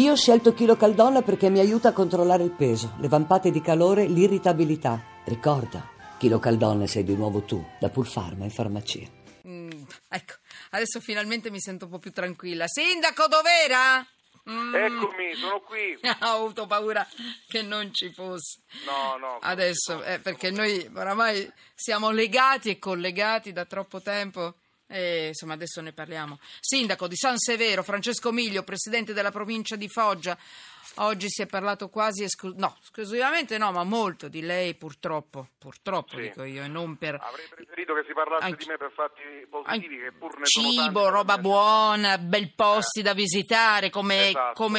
Io ho scelto Chilo Caldonna perché mi aiuta a controllare il peso, le vampate di calore, l'irritabilità. Ricorda, Chilo Caldonna sei di nuovo tu, da Pool Pharma in farmacia. Ecco, adesso finalmente mi sento un po' più tranquilla. Sindaco Dovera? Eccomi, sono qui. Ho avuto paura che non ci fosse. No. Adesso, perché noi oramai siamo legati e collegati da troppo tempo. Insomma, adesso ne parliamo. Sindaco di San Severo, Francesco Miglio, presidente della provincia di Foggia. Oggi si è parlato quasi esclusivamente, ma molto di lei, purtroppo sì. Dico io, e non per... Avrei preferito che si parlasse di me per fatti positivi, che pur ne sono tanti. Cibo, roba buona, bel posti da visitare, come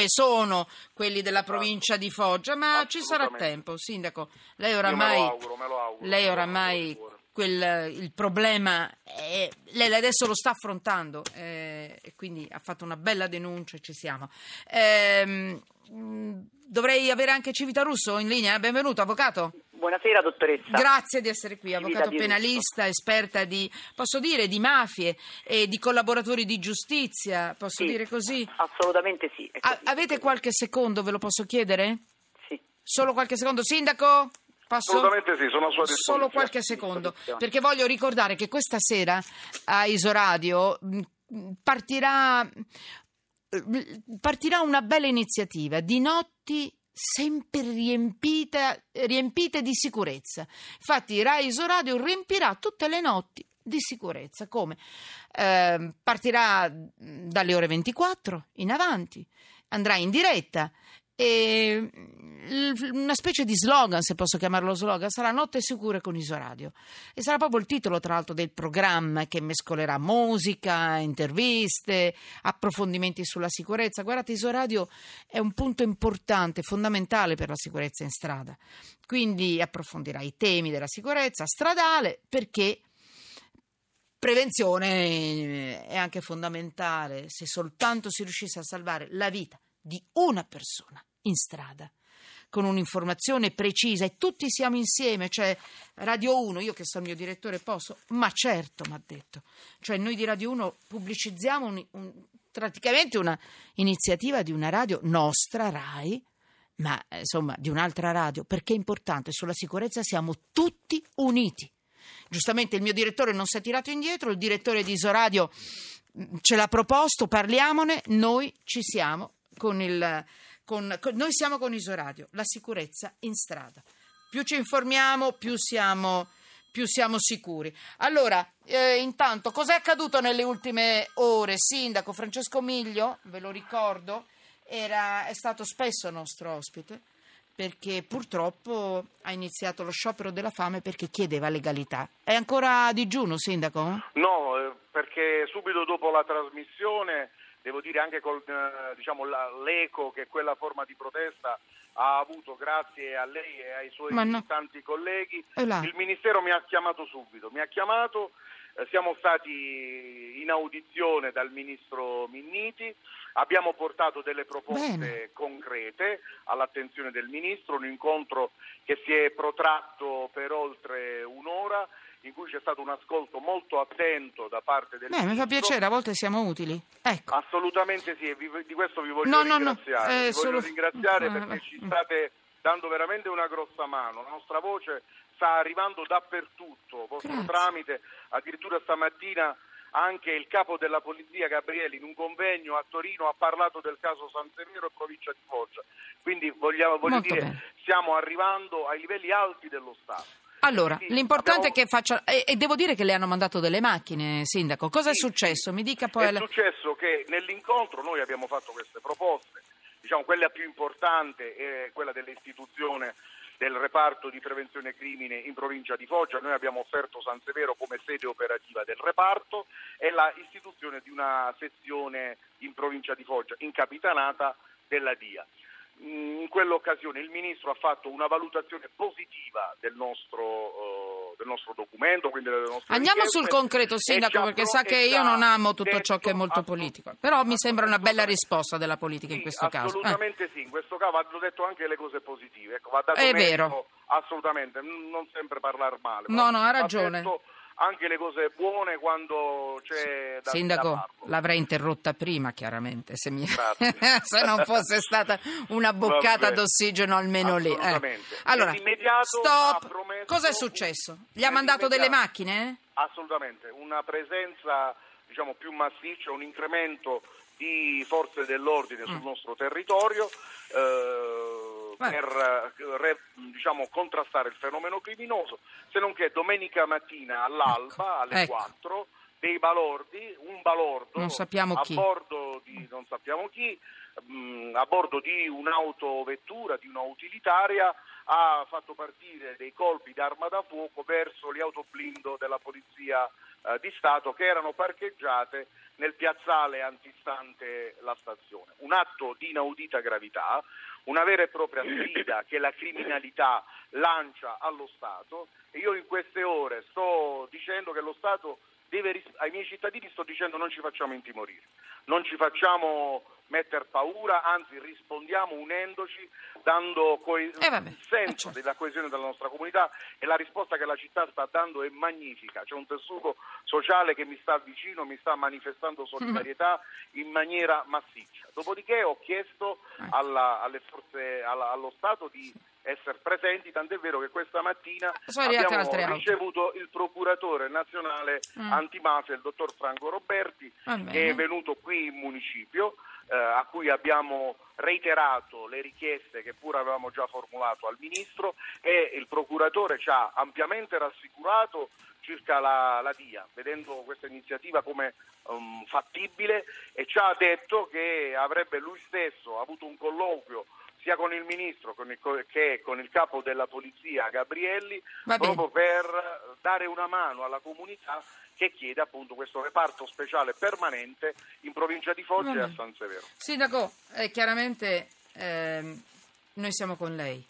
sono quelli della provincia di Foggia, ma ci sarà tempo, sindaco. Lei oramai... Me lo auguro. Lei oramai... il problema lei adesso lo sta affrontando e quindi ha fatto una bella denuncia e ci siamo. Dovrei avere anche Civita Russo in linea. Benvenuto, avvocato. Buonasera, dottoressa. Grazie di essere qui, avvocato penalista, esperta di mafie e di collaboratori di giustizia. Posso dire così? Assolutamente sì. Avete qualche secondo, ve lo posso chiedere? Sì. Solo qualche secondo, sindaco? Assolutamente sì, sono a sua disposizione. Solo qualche secondo, perché voglio ricordare che questa sera a Isoradio partirà una bella iniziativa di notti sempre riempite di sicurezza. Infatti Rai Isoradio riempirà tutte le notti di sicurezza. Come? Partirà dalle ore 24 in avanti, andrà in diretta. E una specie di slogan, se posso chiamarlo slogan, sarà Notte Sicure con Isoradio, e sarà proprio il titolo, tra l'altro, del programma, che mescolerà musica, interviste, approfondimenti sulla sicurezza. Guardate, Isoradio è un punto importante, fondamentale per la sicurezza in strada, quindi approfondirà i temi della sicurezza stradale, perché prevenzione è anche fondamentale. Se soltanto si riuscisse a salvare la vita di una persona in strada con un'informazione precisa, e tutti siamo insieme, cioè Radio 1, io che sono il mio direttore posso, ma certo, mi ha detto, cioè noi di Radio 1 pubblicizziamo praticamente una iniziativa di una radio nostra, Rai, ma insomma di un'altra radio, perché è importante, sulla sicurezza siamo tutti uniti. Giustamente il mio direttore non si è tirato indietro, il direttore di Isoradio ce l'ha proposto, parliamone, noi ci siamo. Noi siamo con Isoradio, la sicurezza in strada. Più ci informiamo, più siamo sicuri. Allora, intanto, cos'è accaduto nelle ultime ore? Sindaco Francesco Miglio, ve lo ricordo, è stato spesso nostro ospite, perché purtroppo ha iniziato lo sciopero della fame perché chiedeva legalità. È ancora a digiuno, sindaco? No, perché subito dopo la trasmissione... Devo dire anche con l'eco che quella forma di protesta ha avuto grazie a lei e ai suoi tanti colleghi, il Ministero mi ha chiamato subito, siamo stati in audizione dal Ministro Minniti, abbiamo portato delle proposte concrete all'attenzione del Ministro, un incontro che si è protratto per oltre un'ora, in cui c'è stato un ascolto molto attento da parte del Ministro. Mi fa piacere, a volte siamo utili. Ecco. Assolutamente sì, di questo vi voglio ringraziare. No. Ringraziare perché ci state dando veramente una grossa mano. La nostra voce sta arrivando dappertutto, vostro tramite, addirittura stamattina anche il capo della polizia Gabrielli in un convegno a Torino ha parlato del caso San Severo e provincia di Foggia. Quindi stiamo arrivando ai livelli alti dello Stato. Allora, l'importante è che faccia... E devo dire che le hanno mandato delle macchine, sindaco. Cosa è successo? Mi dica poi... È successo che nell'incontro noi abbiamo fatto queste proposte. Quella più importante è quella dell'istituzione del reparto di prevenzione crimine in provincia di Foggia. Noi abbiamo offerto San Severo come sede operativa del reparto e la istituzione di una sezione in provincia di Foggia, incapitanata della DIA. In quell'occasione il Ministro ha fatto una valutazione positiva del nostro documento, quindi delle nostre andiamo richieste. Sul concreto, sindaco, perché sa che io non amo tutto ciò che è molto politico, però mi sembra una bella risposta della politica in questo caso. Assolutamente sì, in questo caso hanno detto anche le cose positive, va dato merito, assolutamente, non sempre parlare male. No, ha ragione. anche le cose buone quando c'è da Sindaco, da l'avrei interrotta prima, chiaramente, se, se non fosse stata una boccata d'ossigeno almeno lì. Allora, stop, cosa è successo? Gli ha mandato delle macchine? Assolutamente, una presenza diciamo più massiccia, un incremento di forze dell'ordine sul nostro territorio, per diciamo contrastare il fenomeno criminoso, se non che domenica mattina all'alba alle 4 dei balordi, un balordo a bordo di un'autovettura, di una utilitaria, ha fatto partire dei colpi d'arma da fuoco verso gli autoblindo della polizia di Stato che erano parcheggiate nel piazzale antistante la stazione. Un atto di inaudita gravità, una vera e propria sfida che la criminalità lancia allo Stato, e io in queste ore sto dicendo che lo Stato deve, ai miei cittadini sto dicendo, non ci facciamo intimorire, non ci facciamo metter paura, anzi rispondiamo unendoci, dando senso della coesione della nostra comunità, e la risposta che la città sta dando è magnifica. C'è un tessuto sociale che mi sta vicino, mi sta manifestando solidarietà in maniera massiccia. Dopodiché ho chiesto allo Stato di essere presenti, tant'è vero che questa mattina abbiamo ricevuto il procuratore nazionale antimafia, il dottor Franco Roberti, che è venuto qui in municipio, a cui abbiamo reiterato le richieste che pure avevamo già formulato al Ministro, e il procuratore ci ha ampiamente rassicurato circa la DIA, vedendo questa iniziativa come fattibile, e ci ha detto che avrebbe lui stesso avuto un colloquio sia con il Ministro che con il Capo della Polizia Gabrielli, proprio per dare una mano alla comunità che chiede appunto questo reparto speciale permanente in provincia di Foggia e a San Severo. Sindaco, chiaramente noi siamo con lei.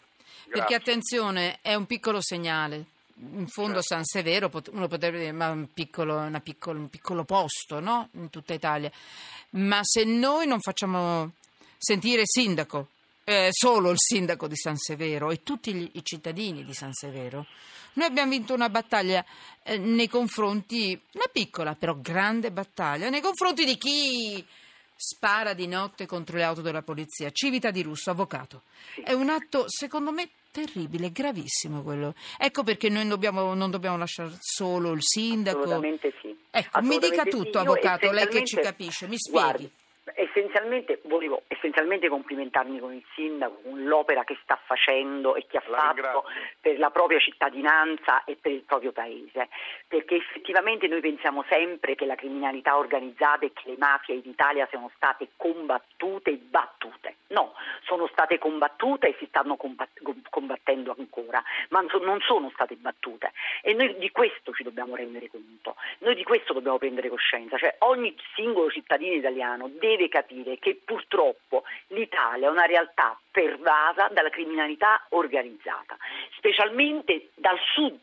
Grazie. Perché attenzione, è un piccolo segnale. In fondo San Severo, uno potrebbe dire, ma un piccolo posto, no? In tutta Italia. Ma se noi non facciamo sentire sindaco, solo il sindaco di San Severo e tutti i cittadini di San Severo, noi abbiamo vinto una battaglia nei confronti, una piccola però grande battaglia, nei confronti di chi spara di notte contro le auto della polizia. Civita di Russo, avvocato. È un atto, secondo me, terribile, gravissimo quello. Ecco perché noi non dobbiamo lasciare solo il sindaco. Assolutamente sì. Ecco, assolutamente mi dica tutto, avvocato, lei che ci capisce, mi spieghi. Guardi, volevo complimentarmi con il sindaco, con l'opera che sta facendo e che ha fatto per la propria cittadinanza e per il proprio paese, perché effettivamente noi pensiamo sempre che la criminalità organizzata e che le mafie in Italia siano state combattute e battute. No, sono state combattute e si stanno combattendo ancora, ma non sono state battute, e noi di questo ci dobbiamo rendere conto, noi di questo dobbiamo prendere coscienza, cioè ogni singolo cittadino italiano deve capire che purtroppo l'Italia è una realtà pervasa dalla criminalità organizzata, specialmente dal sud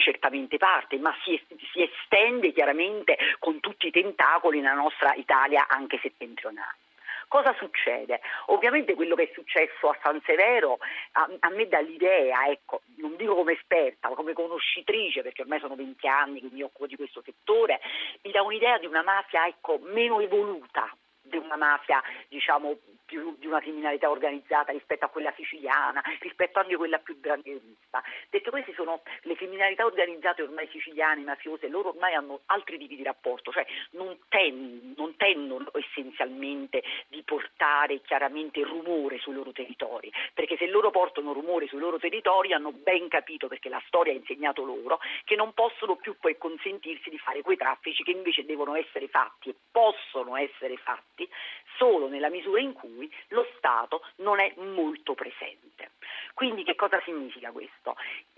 certamente parte, ma si estende chiaramente con tutti i tentacoli nella nostra Italia anche settentrionale. Cosa succede? Ovviamente quello che è successo a San Severo a me dà l'idea, ecco, non dico come esperta, ma come conoscitrice, perché ormai sono 20 anni che mi occupo di questo settore, mi dà un'idea di una mafia, ecco, meno evoluta, di una mafia, diciamo, più di una criminalità organizzata rispetto a quella siciliana, rispetto anche a quella più drangheta, perché queste sono le criminalità organizzate ormai siciliane, mafiose, loro ormai hanno altri tipi di rapporto, cioè non tendono essenzialmente di portare chiaramente rumore sui loro territori, perché se loro portano rumore sui loro territori hanno ben capito, perché la storia ha insegnato loro, che non possono più poi consentirsi di fare quei traffici che invece devono essere fatti e possono essere fatti solo nella misura in cui lo Stato non è molto presente. Quindi che cosa significa questo?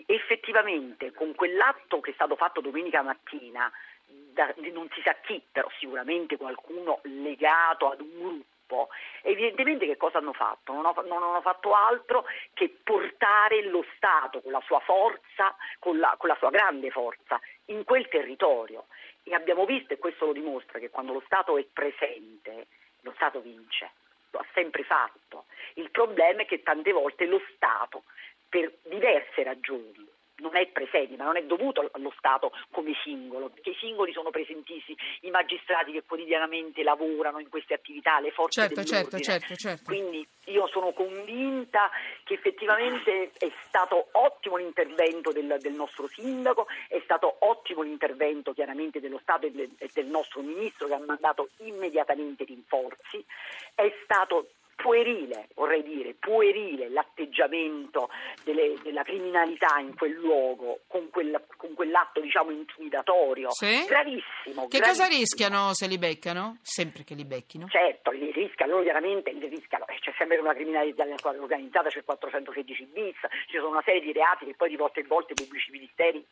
Effettivamente con quell'atto che è stato fatto domenica mattina, non si sa chi, però sicuramente qualcuno legato ad un gruppo, evidentemente che cosa hanno fatto? Non hanno fatto altro che portare lo Stato con la sua forza, con la sua grande forza, in quel territorio. E abbiamo visto, e questo lo dimostra, che quando lo Stato è presente, lo Stato vince. Lo ha sempre fatto. Il problema è che tante volte lo Stato, per diverse ragioni, non è presente, ma non è dovuto allo Stato come singolo, perché i singoli sono presentissimi, i magistrati che quotidianamente lavorano in queste attività, le forze dell'ordine. Certo. Quindi io sono convinta che effettivamente è stato ottimo l'intervento del nostro sindaco, è stato ottimo l'intervento chiaramente dello Stato e del nostro ministro, che ha mandato immediatamente rinforzi, è stato puerile l'atteggiamento della criminalità in quel luogo, con quell'atto intimidatorio, sì? Gravissimo. Che cosa rischiano se li beccano? Sempre che li becchino. Certo, li rischiano, c'è sempre una criminalità organizzata, c'è il 416 bis, ci sono una serie di reati che poi di volta in volta i pubblici ministeri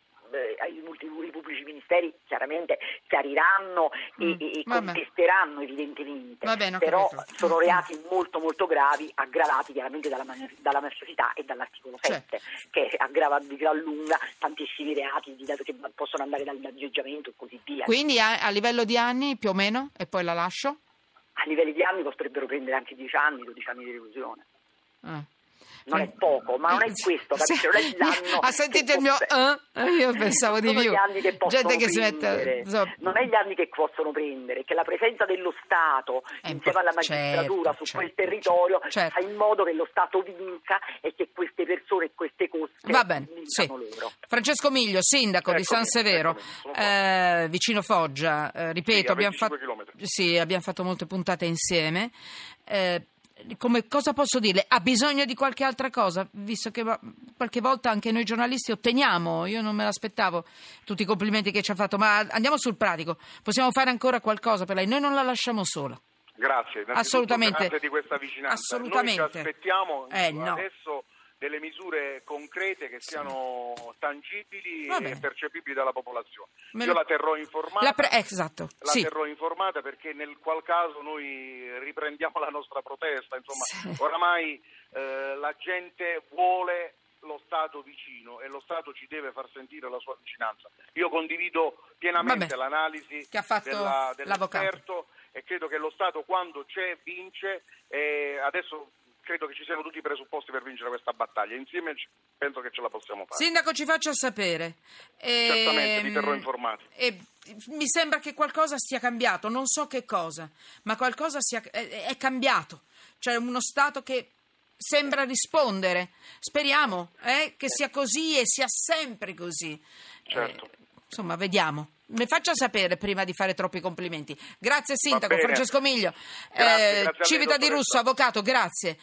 chiaramente chiariranno e contesteranno evidentemente. Però sono reati molto molto gravi, aggravati chiaramente dalla mafiosità e dall'articolo 7, che aggrava di gran lunga tantissimi reati che possono andare dal danneggiamento e così via. Quindi a livello di anni più o meno, e poi la lascio? A livello di anni potrebbero prendere anche 10 anni, 12 anni di reclusione. Non è poco, ma non è questo, capisci? Non è l'anno. Ha sentito il mio io pensavo di più. Gente che si mette, non è gli anni che possono prendere, che la presenza dello Stato insieme alla magistratura su quel territorio fa in modo che lo Stato vinca e che queste persone e queste cose vincano loro. Francesco Miglio, sindaco di San Severo, vicino Foggia, ripeto, abbiamo fatto molte puntate insieme. Come cosa posso dirle? Ha bisogno di qualche altra cosa? Visto che qualche volta anche noi giornalisti otteniamo, io non me l'aspettavo, tutti i complimenti che ci ha fatto, ma andiamo sul pratico, possiamo fare ancora qualcosa per lei? Noi non la lasciamo sola. Grazie, assolutamente, di questa vicinanza. Assolutamente. Noi ci aspettiamo adesso delle misure concrete che siano tangibili e percepibili dalla popolazione. Io la terrò informata. Terrò informata, perché nel qual caso noi riprendiamo la nostra protesta. Oramai la gente vuole lo Stato vicino e lo Stato ci deve far sentire la sua vicinanza. Io condivido pienamente l'analisi che ha fatto dell'avvocato e credo che lo Stato, quando c'è, vince, e adesso credo che ci siano tutti i presupposti per vincere questa battaglia. Insieme penso che ce la possiamo fare. Sindaco, ci faccia sapere. Certamente, vi terrò informati. Mi sembra che qualcosa sia cambiato, non so che cosa, ma qualcosa è cambiato. Cioè uno Stato che sembra rispondere. Speriamo che sia così e sia sempre così. Certo. Vediamo. Mi faccia sapere prima di fare troppi complimenti. Grazie sindaco Francesco Miglio, grazie Civita di Russo, avvocato, grazie.